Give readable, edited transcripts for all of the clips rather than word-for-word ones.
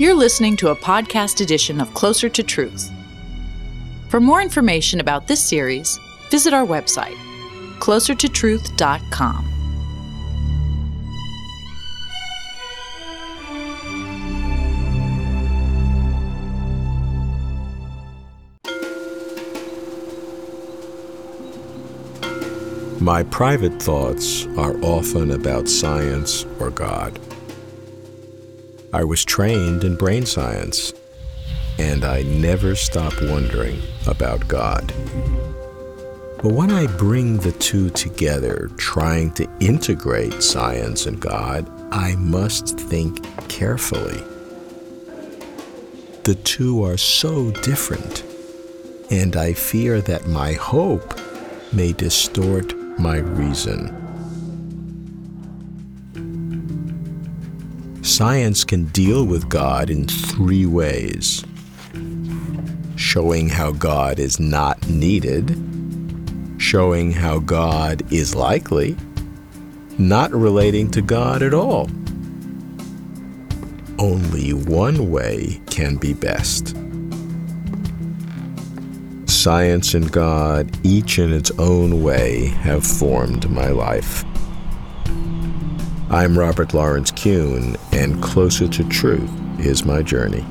You're listening to a podcast edition of Closer to Truth. For more information about this series, visit our website, closertotruth.com. My private thoughts are often about science or God. I was trained in brain science, and I never stopped wondering about God. But when I bring the two together, trying to integrate science and God, I must think carefully. The two are so different, and I fear that my hope may distort my reason. Science can deal with God in three ways: showing how God is not needed, showing how God is likely, not relating to God at all. Only one way can be best. Science and God, each in its own way, have formed my life. I'm Robert Lawrence Kuhn, and Closer to Truth is my journey.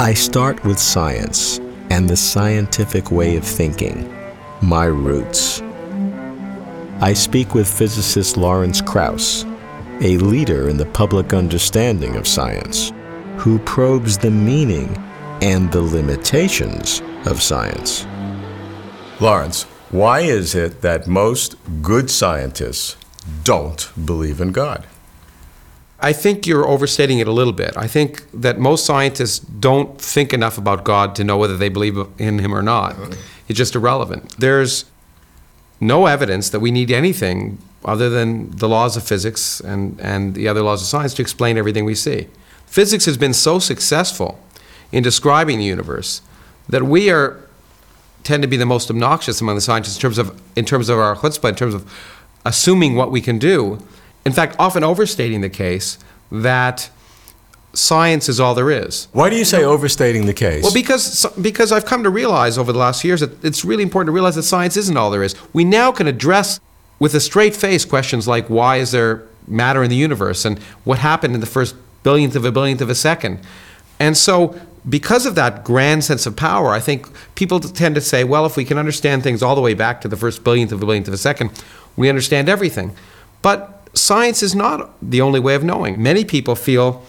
I start with science and the scientific way of thinking, my roots. I speak with physicist Lawrence Krauss, a leader in the public understanding of science, who probes the meaning and the limitations of science. Lawrence, why is it that most good scientists don't believe in God? I think you're overstating it a little bit. I think that most scientists don't think enough about God to know whether they believe in him or not. It's just irrelevant. There's no evidence that we need anything other than the laws of physics and the other laws of science to explain everything we see. Physics has been so successful in describing the universe that we tend to be the most obnoxious among the scientists in terms of our chutzpah, in terms of assuming what we can do. In fact, often overstating the case that science is all there is. Why do you say overstating the case? Well, because I've come to realize over the last years that it's really important to realize that science isn't all there is. We now can address with a straight face questions like, why is there matter in the universe? And what happened in the first billionth of a second? And so, because of that grand sense of power, I think people tend to say, well, if we can understand things all the way back to the first billionth of a second, we understand everything. But science is not the only way of knowing. Many people feel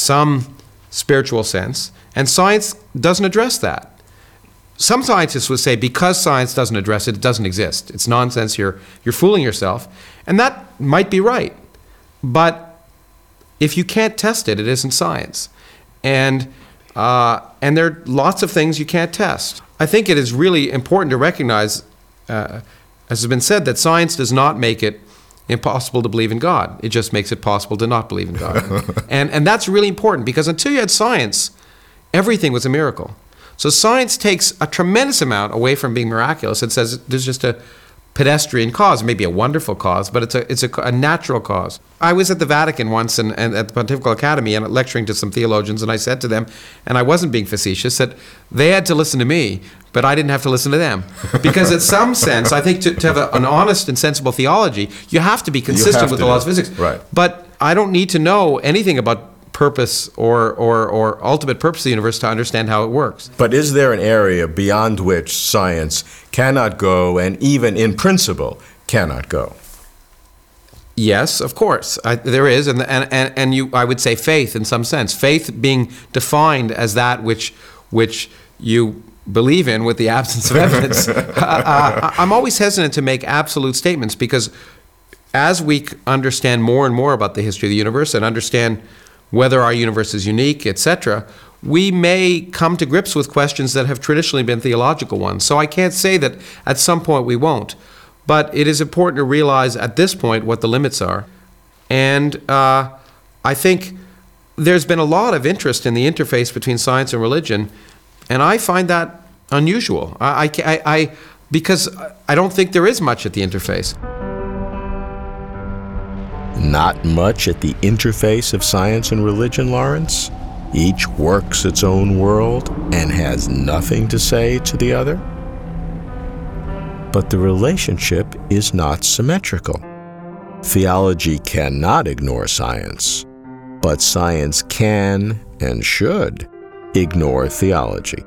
some spiritual sense, and science doesn't address that. Some scientists would say, because science doesn't address it, it doesn't exist. It's nonsense, you're fooling yourself. And that might be right, but if you can't test it, it isn't science. And there are lots of things you can't test. I think it is really important to recognize, as has been said, that science does not make it impossible to believe in God. It just makes it possible to not believe in God. and that's really important, because until you had science, everything was a miracle. So science takes a tremendous amount away from being miraculous. It says there's just a pedestrian cause, maybe a wonderful cause, but it's a natural cause. I was at the Vatican once and at the Pontifical Academy and lecturing to some theologians, and I said to them, and I wasn't being facetious, that they had to listen to me, but I didn't have to listen to them. Because in some sense, I think to have an honest and sensible theology, you have to be consistent with the laws of physics. Right. But I don't need to know anything about purpose or ultimate purpose of the universe to understand how it works. But is there an area beyond which science cannot go, and even in principle cannot go? Yes, of course, there is, and I would say faith in some sense. Faith being defined as that which you believe in with the absence of evidence. I'm always hesitant to make absolute statements, because as we understand more and more about the history of the universe and understand whether our universe is unique, etc., we may come to grips with questions that have traditionally been theological ones. So I can't say that at some point we won't, but it is important to realize at this point what the limits are. And I think there's been a lot of interest in the interface between science and religion, and I find that unusual, because I don't think there is much at the interface. Not much at the interface of science and religion, Lawrence? Each works its own world and has nothing to say to the other? But the relationship is not symmetrical. Theology cannot ignore science, but science can and should ignore theology.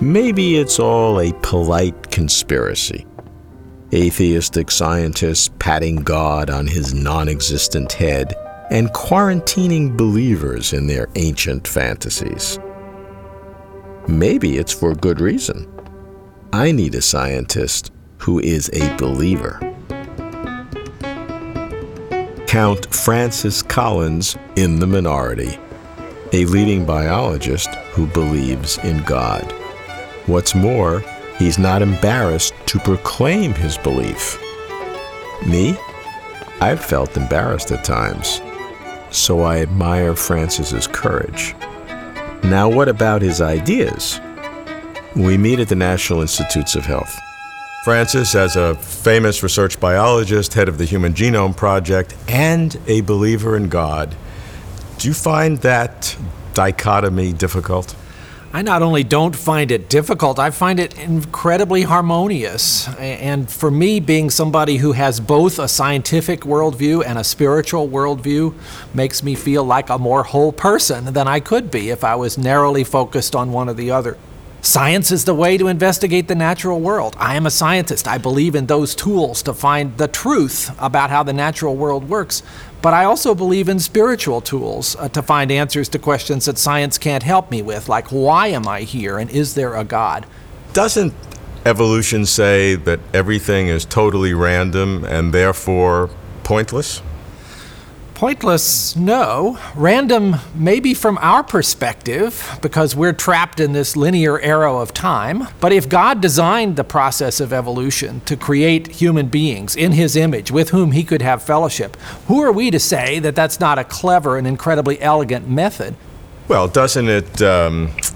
Maybe it's all a polite conspiracy. Atheistic scientists patting God on his non-existent head and quarantining believers in their ancient fantasies. Maybe it's for good reason. I need a scientist who is a believer. Count Francis Collins in the minority, a leading biologist who believes in God. What's more, he's not embarrassed to proclaim his belief. Me? I've felt embarrassed at times, so I admire Francis's courage. Now what about his ideas? We meet at the National Institutes of Health. Francis, as a famous research biologist, head of the Human Genome Project, and a believer in God, do you find that dichotomy difficult? I not only don't find it difficult, I find it incredibly harmonious. And for me, being somebody who has both a scientific worldview and a spiritual worldview makes me feel like a more whole person than I could be if I was narrowly focused on one or the other. Science is the way to investigate the natural world. I am a scientist. I believe in those tools to find the truth about how the natural world works. But I also believe in spiritual tools to find answers to questions that science can't help me with, like why am I here and is there a God? Doesn't evolution say that everything is totally random and therefore pointless? Pointless, no. Random, maybe from our perspective, because we're trapped in this linear arrow of time. But if God designed the process of evolution to create human beings in his image with whom he could have fellowship, who are we to say that that's not a clever and incredibly elegant method? Well, doesn't it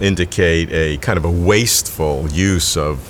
indicate a kind of a wasteful use of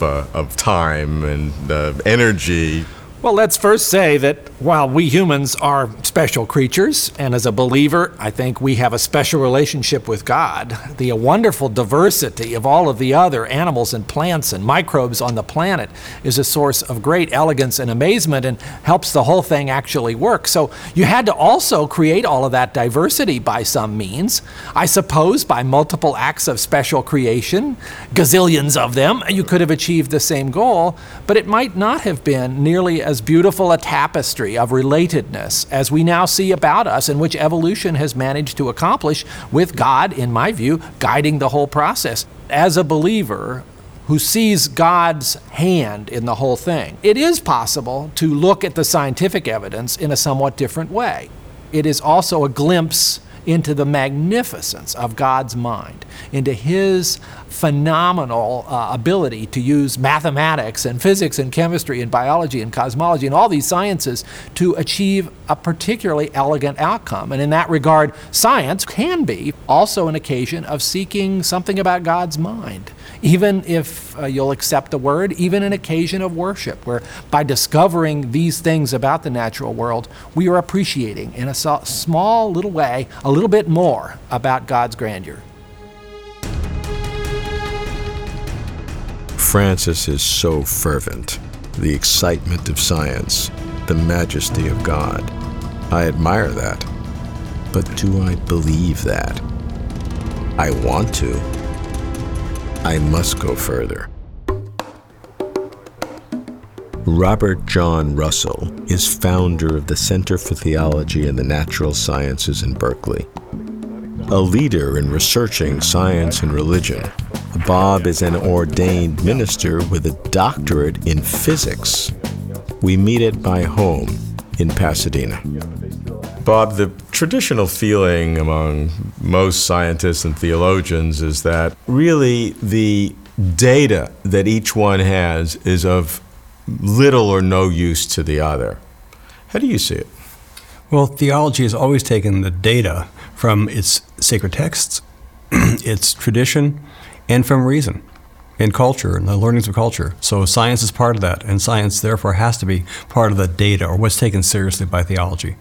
time and energy? Well, let's first say that while we humans are special creatures, and as a believer, I think we have a special relationship with God, the wonderful diversity of all of the other animals and plants and microbes on the planet is a source of great elegance and amazement and helps the whole thing actually work. So you had to also create all of that diversity by some means, I suppose by multiple acts of special creation, gazillions of them, you could have achieved the same goal, but it might not have been nearly as beautiful a tapestry of relatedness as we now see about us and which evolution has managed to accomplish with God, in my view, guiding the whole process. As a believer who sees God's hand in the whole thing, it is possible to look at the scientific evidence in a somewhat different way. It is also a glimpse into the magnificence of God's mind, into his phenomenal ability to use mathematics and physics and chemistry and biology and cosmology and all these sciences to achieve a particularly elegant outcome. And in that regard, science can be also an occasion of seeking something about God's mind, even if you'll accept the word, even an occasion of worship, where by discovering these things about the natural world, we are appreciating in a small little way a little bit more about God's grandeur. Francis is so fervent. The excitement of science, the majesty of God. I admire that. But do I believe that? I want to. I must go further. Robert John Russell is founder of the Center for Theology and the Natural Sciences in Berkeley. A leader in researching science and religion, Bob is an ordained minister with a doctorate in physics. We meet at my home in Pasadena. Bob, the traditional feeling among most scientists and theologians is that really the data that each one has is of little or no use to the other. How do you see it? Well, theology has always taken the data from its sacred texts, its tradition, and from reason. in culture and the learnings of culture. So science is part of that, and science therefore has to be part of the data or what's taken seriously by theology.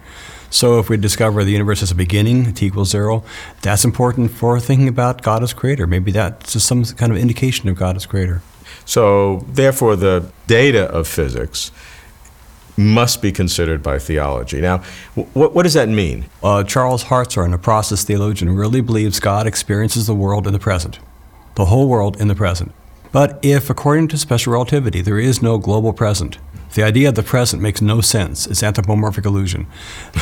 So if we discover the universe has a beginning, t = 0, that's important for thinking about God as creator. Maybe that's just some kind of indication of God as creator. So therefore the data of physics must be considered by theology. Now, what does that mean? Charles Hartshorne, a process theologian, really believes God experiences the world in the present, the whole world in the present. But if, according to special relativity, there is no global present, the idea of the present makes no sense. It's anthropomorphic illusion.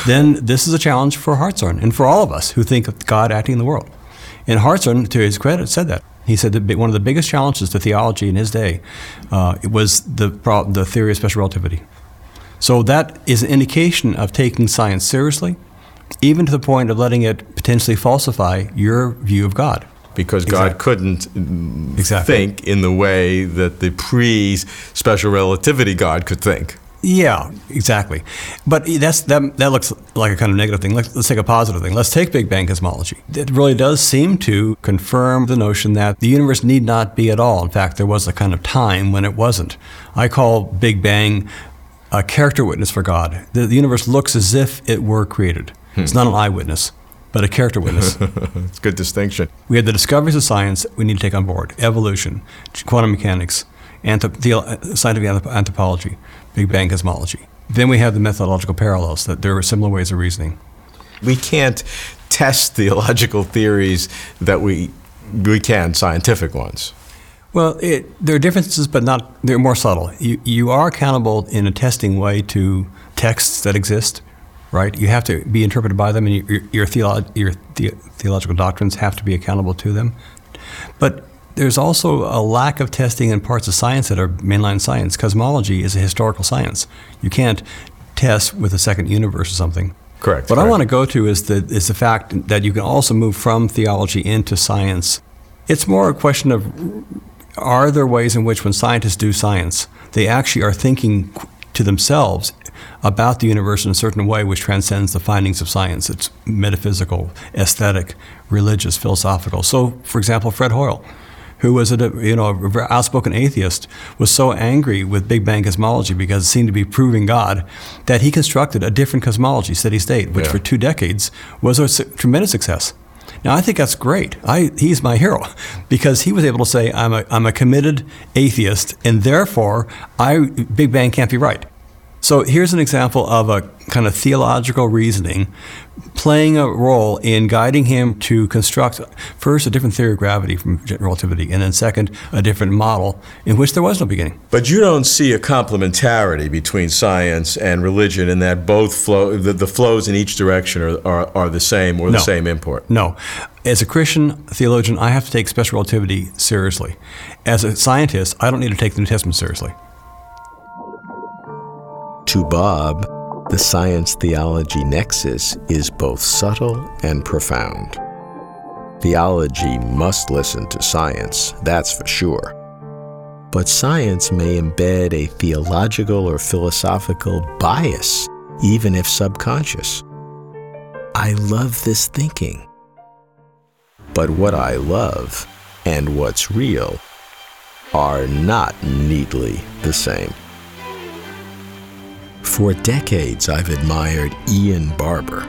Then this is a challenge for Hartshorne and for all of us who think of God acting in the world. And Hartshorne, to his credit, said that. He said that one of the biggest challenges to theology in his day was the theory of special relativity. So that is an indication of taking science seriously, even to the point of letting it potentially falsify your view of God. Because God couldn't think in the way that the pre-special relativity God could think. Yeah, exactly. But that looks like a kind of negative thing. Let's take a positive thing. Let's take Big Bang cosmology. It really does seem to confirm the notion that the universe need not be at all. In fact, there was a kind of time when it wasn't. I call Big Bang a character witness for God. The universe looks as if it were created. It's not an eyewitness, but a character witness. It's a good distinction. We have the discoveries of science we need to take on board: evolution, quantum mechanics, scientific anthropology, Big Bang cosmology. Then we have the methodological parallels, that there are similar ways of reasoning. We can't test theological theories that we can scientific ones. Well, there are differences, but they're more subtle. You are accountable in a testing way to texts that exist, right? You have to be interpreted by them, and your theological doctrines have to be accountable to them. But there's also a lack of testing in parts of science that are mainline science. Cosmology is a historical science. You can't test with a second universe or something. Correct. What I want to go to is the fact that you can also move from theology into science. It's more a question of, are there ways in which when scientists do science, they actually are thinking to themselves about the universe in a certain way which transcends the findings of science? It's metaphysical, aesthetic, religious, philosophical. So, for example, Fred Hoyle, who was a outspoken atheist, was so angry with Big Bang cosmology because it seemed to be proving God that he constructed a different cosmology, steady state, which for 2 decades was a tremendous success. Now, I think that's great. He's my hero because he was able to say, I'm a committed atheist, and therefore, Big Bang can't be right. So here's an example of a kind of theological reasoning playing a role in guiding him to construct, first, a different theory of gravity from general relativity, and then second, a different model in which there was no beginning. But you don't see a complementarity between science and religion in that both the flows in each direction are the same or the same import? No. As a Christian theologian, I have to take special relativity seriously. As a scientist, I don't need to take the New Testament seriously. To Bob, the science-theology nexus is both subtle and profound. Theology must listen to science, that's for sure. But science may embed a theological or philosophical bias, even if subconscious. I love this thinking. But what I love and what's real are not neatly the same. For decades, I've admired Ian Barbour,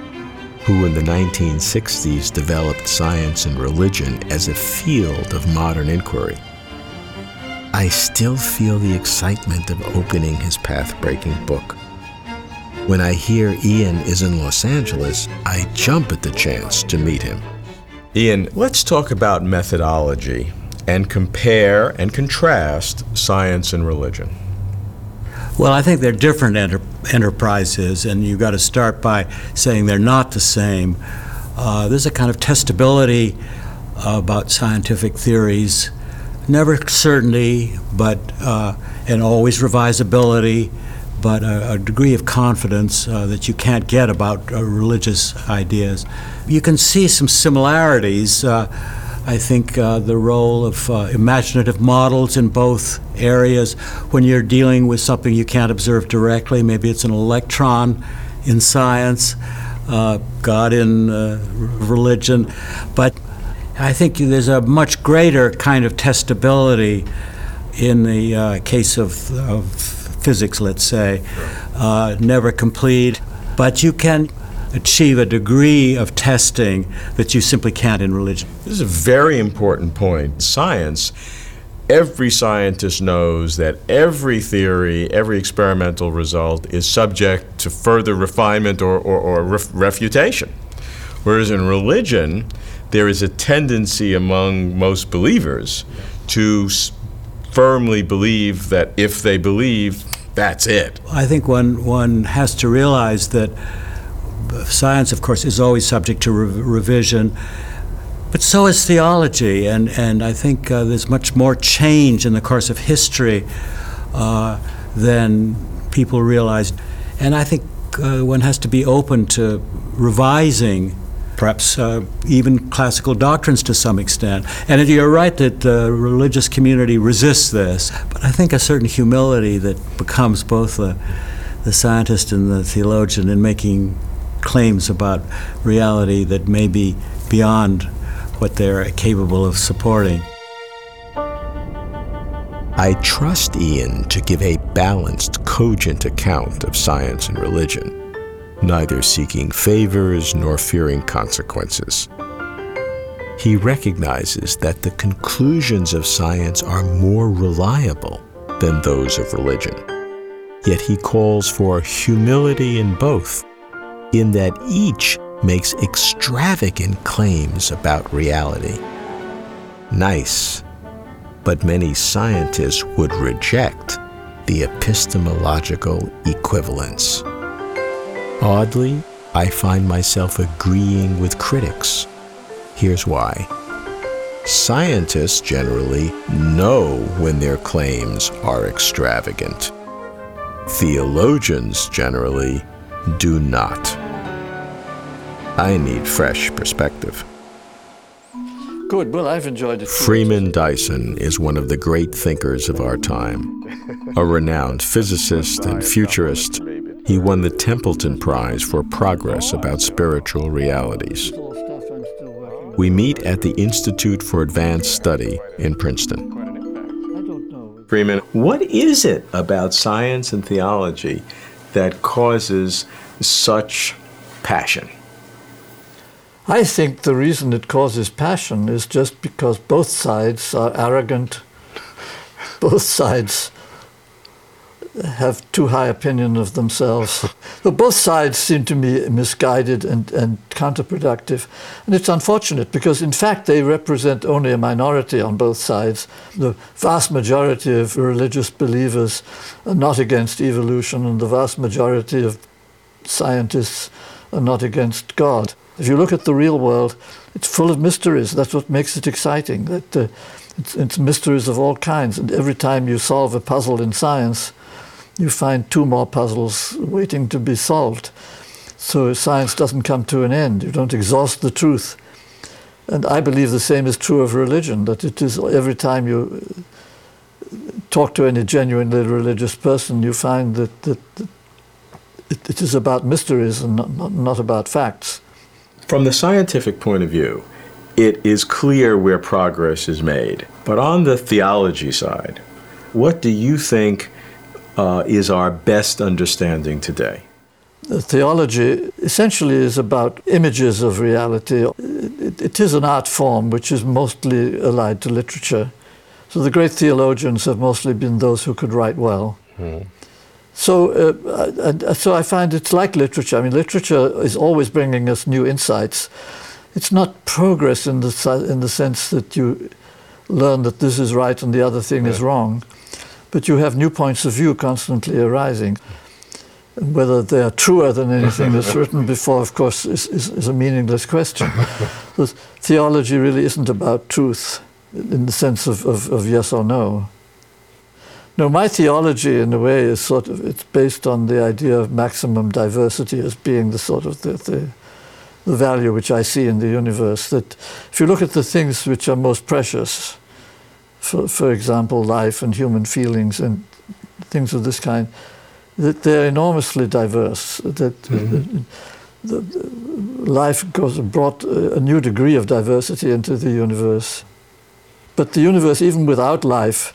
who in the 1960s developed science and religion as a field of modern inquiry. I still feel the excitement of opening his path-breaking book. When I hear Ian is in Los Angeles, I jump at the chance to meet him. Ian, let's talk about methodology and compare and contrast science and religion. Well, I think they're different enterprises, and you've got to start by saying they're not the same. There's a kind of testability about scientific theories, never certainty, but and always revisability, but a degree of confidence that you can't get about religious ideas. You can see some similarities. I think the role of imaginative models in both areas. When you're dealing with something you can't observe directly, maybe it's an electron in science, God in religion. But I think there's a much greater kind of testability in the case of physics, let's say, never complete, but you can achieve a degree of testing that you simply can't in religion. This is a very important point. Science, every scientist knows that every theory, every experimental result is subject to further refinement or refutation. Whereas in religion, there is a tendency among most believers to firmly believe that if they believe, that's it. I think one has to realize that science, of course, is always subject to revision. But so is theology, and I think there's much more change in the course of history than people realize. And I think one has to be open to revising, perhaps even classical doctrines to some extent. And you're right that the religious community resists this, but I think a certain humility that becomes both the scientist and the theologian in making claims about reality that may be beyond what they're capable of supporting. I trust Ian to give a balanced, cogent account of science and religion, neither seeking favors nor fearing consequences. He recognizes that the conclusions of science are more reliable than those of religion. Yet he calls for humility in both, in that each makes extravagant claims about reality. Nice, but many scientists would reject the epistemological equivalence. Oddly, I find myself agreeing with critics. Here's why. Scientists generally know when their claims are extravagant. Theologians generally do not. I need fresh perspective. Good, well, I've enjoyed it. Freeman Dyson is one of the great thinkers of our time. A renowned physicist and futurist, he won the Templeton Prize for progress about spiritual realities. We meet at the Institute for Advanced Study in Princeton. Freeman, what is it about science and theology that causes such passion? I think the reason it causes passion is just because both sides are arrogant, both sides have too high opinion of themselves. But both sides seem to me misguided and counterproductive. And it's unfortunate because, in fact, they represent only a minority on both sides. The vast majority of religious believers are not against evolution, and the vast majority of scientists are not against God. If you look at the real world, it's full of mysteries. That's what makes it exciting. That it's mysteries of all kinds. And every time you solve a puzzle in science, you find two more puzzles waiting to be solved. So science doesn't come to an end. You don't exhaust the truth. And I believe the same is true of religion, that it is every time you talk to any genuinely religious person, you find that it is about mysteries and not about facts. From the scientific point of view, it is clear where progress is made. But on the theology side, what do you think is our best understanding today? The theology essentially is about images of reality. It is an art form which is mostly allied to literature. So the great theologians have mostly been those who could write well. Mm. So I find it's like literature. I mean, literature is always bringing us new insights. It's not progress in the sense that you learn that this is right and the other thing is wrong, but you have new points of view constantly arising. And whether they are truer than anything that's written before, of course, is a meaningless question. So theology really isn't about truth in the sense of yes or no. No, my theology, in a way, is it's based on the idea of maximum diversity as being the sort of the value which I see in the universe. That if you look at the things which are most precious, for example, life and human feelings and things of this kind, that they're enormously diverse. That mm-hmm. life brought a new degree of diversity into the universe. But the universe, even without life,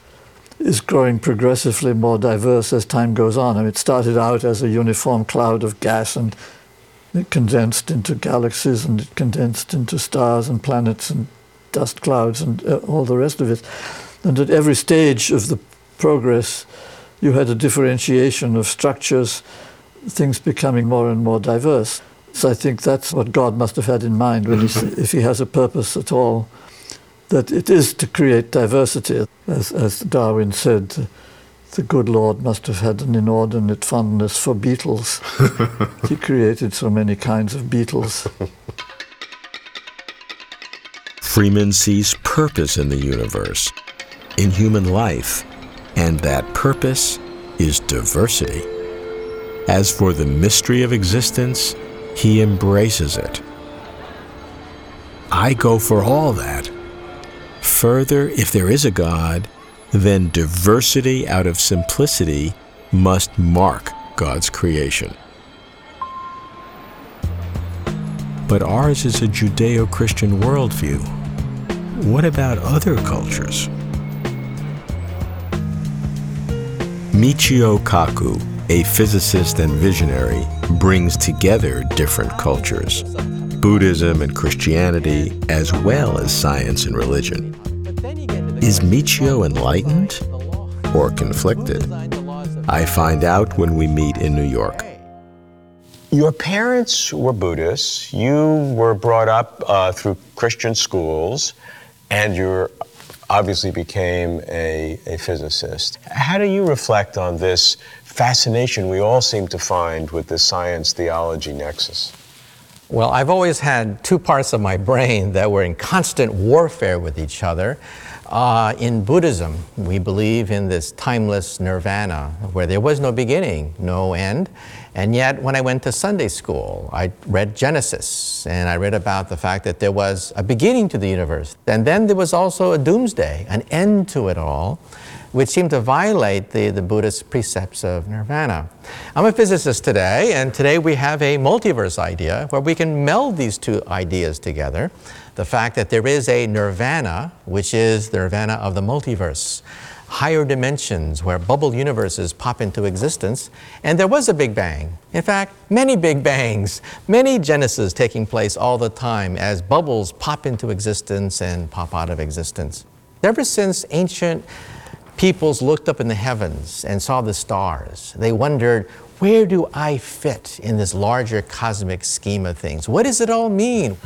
is growing progressively more diverse as time goes on. I mean, it started out as a uniform cloud of gas, and it condensed into galaxies, and it condensed into stars and planets and dust clouds and all the rest of it. And at every stage of the progress, you had a differentiation of structures, things becoming more and more diverse. So I think that's what God must have had in mind when if he has a purpose at all, that it is to create diversity. As Darwin said, the good Lord must have had an inordinate fondness for beetles. He created so many kinds of beetles. Freeman sees purpose in the universe, in human life, and that purpose is diversity. As for the mystery of existence, he embraces it. I go for all that. Further, if there is a God, then diversity out of simplicity must mark God's creation. But ours is a Judeo-Christian worldview. What about other cultures? Michio Kaku, a physicist and visionary, brings together different cultures, Buddhism and Christianity, as well as science and religion. Is Michio enlightened or conflicted? I find out when we meet in New York. Your parents were Buddhists. You were brought up through Christian schools, and you obviously became a physicist. How do you reflect on this fascination we all seem to find with the science-theology nexus? Well, I've always had two parts of my brain that were in constant warfare with each other. In Buddhism, we believe in this timeless nirvana, where there was no beginning, no end. And yet, when I went to Sunday school, I read Genesis, and I read about the fact that there was a beginning to the universe. And then there was also a doomsday, an end to it all, which seem to violate the Buddhist precepts of nirvana. I'm a physicist today, and today we have a multiverse idea where we can meld these two ideas together. The fact that there is a nirvana, which is the nirvana of the multiverse, higher dimensions where bubble universes pop into existence, and there was a Big Bang. In fact, many Big Bangs, many genesis taking place all the time as bubbles pop into existence and pop out of existence. Ever since ancient peoples looked up in the heavens and saw the stars, they wondered, where do I fit in this larger cosmic scheme of things? What does it all mean?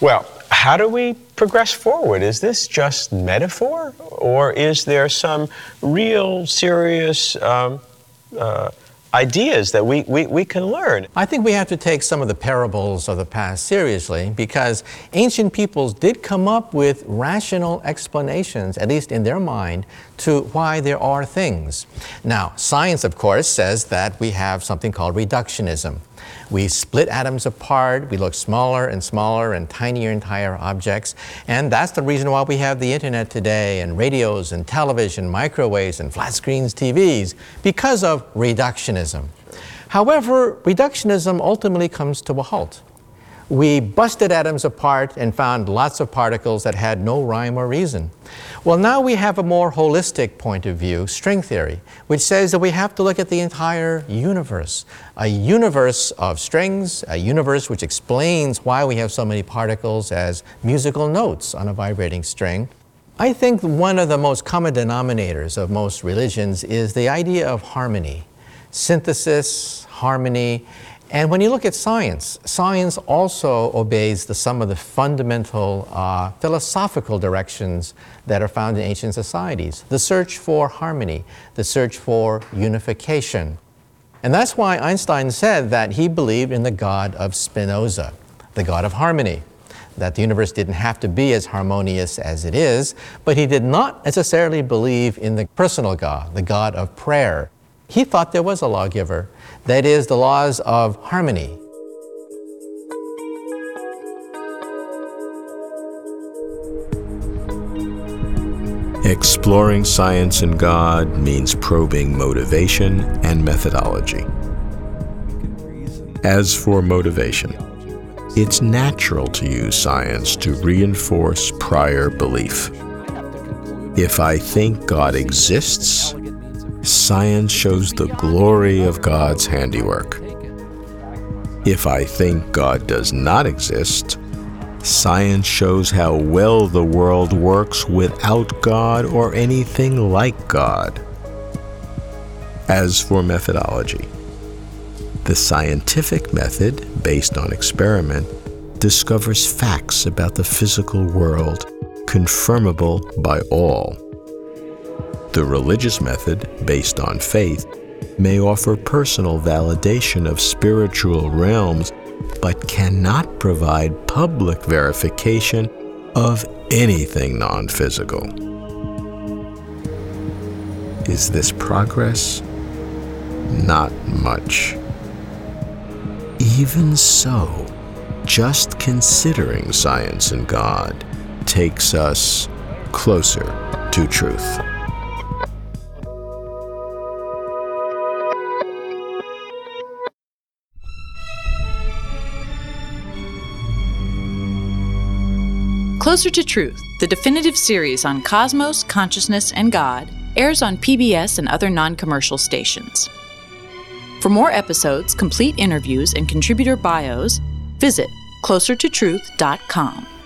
Well, how do we progress forward? Is this just metaphor, or is there some real serious ideas that we can learn? I think we have to take some of the parables of the past seriously, because ancient peoples did come up with rational explanations, at least in their mind, to why there are things. Now, science, of course, says that we have something called reductionism. We split atoms apart, we look smaller and smaller and tinier and tinier objects, and that's the reason why we have the internet today and radios and television, microwaves and flat screens TVs, because of reductionism. However, reductionism ultimately comes to a halt. We busted atoms apart and found lots of particles that had no rhyme or reason. Well, now we have a more holistic point of view, string theory, which says that we have to look at the entire universe. A universe of strings, a universe which explains why we have so many particles as musical notes on a vibrating string. I think one of the most common denominators of most religions is the idea of harmony, synthesis, harmony. And when you look at science, science also obeys some of the fundamental philosophical directions that are found in ancient societies. The search for harmony, the search for unification. And that's why Einstein said that he believed in the God of Spinoza, the God of harmony, that the universe didn't have to be as harmonious as it is, but he did not necessarily believe in the personal God, the God of prayer. He thought there was a lawgiver, that is, the laws of harmony. Exploring science and God means probing motivation and methodology. As for motivation, It's natural to use science to reinforce prior belief. If I think God exists, science shows the glory of God's handiwork. If I think God does not exist, science shows how well the world works without God or anything like God. As for methodology, the scientific method, based on experiment, discovers facts about the physical world confirmable by all. The religious method, based on faith, may offer personal validation of spiritual realms, but cannot provide public verification of anything non-physical. Is this progress? Not much. Even so, just considering science and God takes us closer to truth. Closer to Truth, the definitive series on cosmos, consciousness, and God, airs on PBS and other non-commercial stations. For more episodes, complete interviews, and contributor bios, visit closertotruth.com.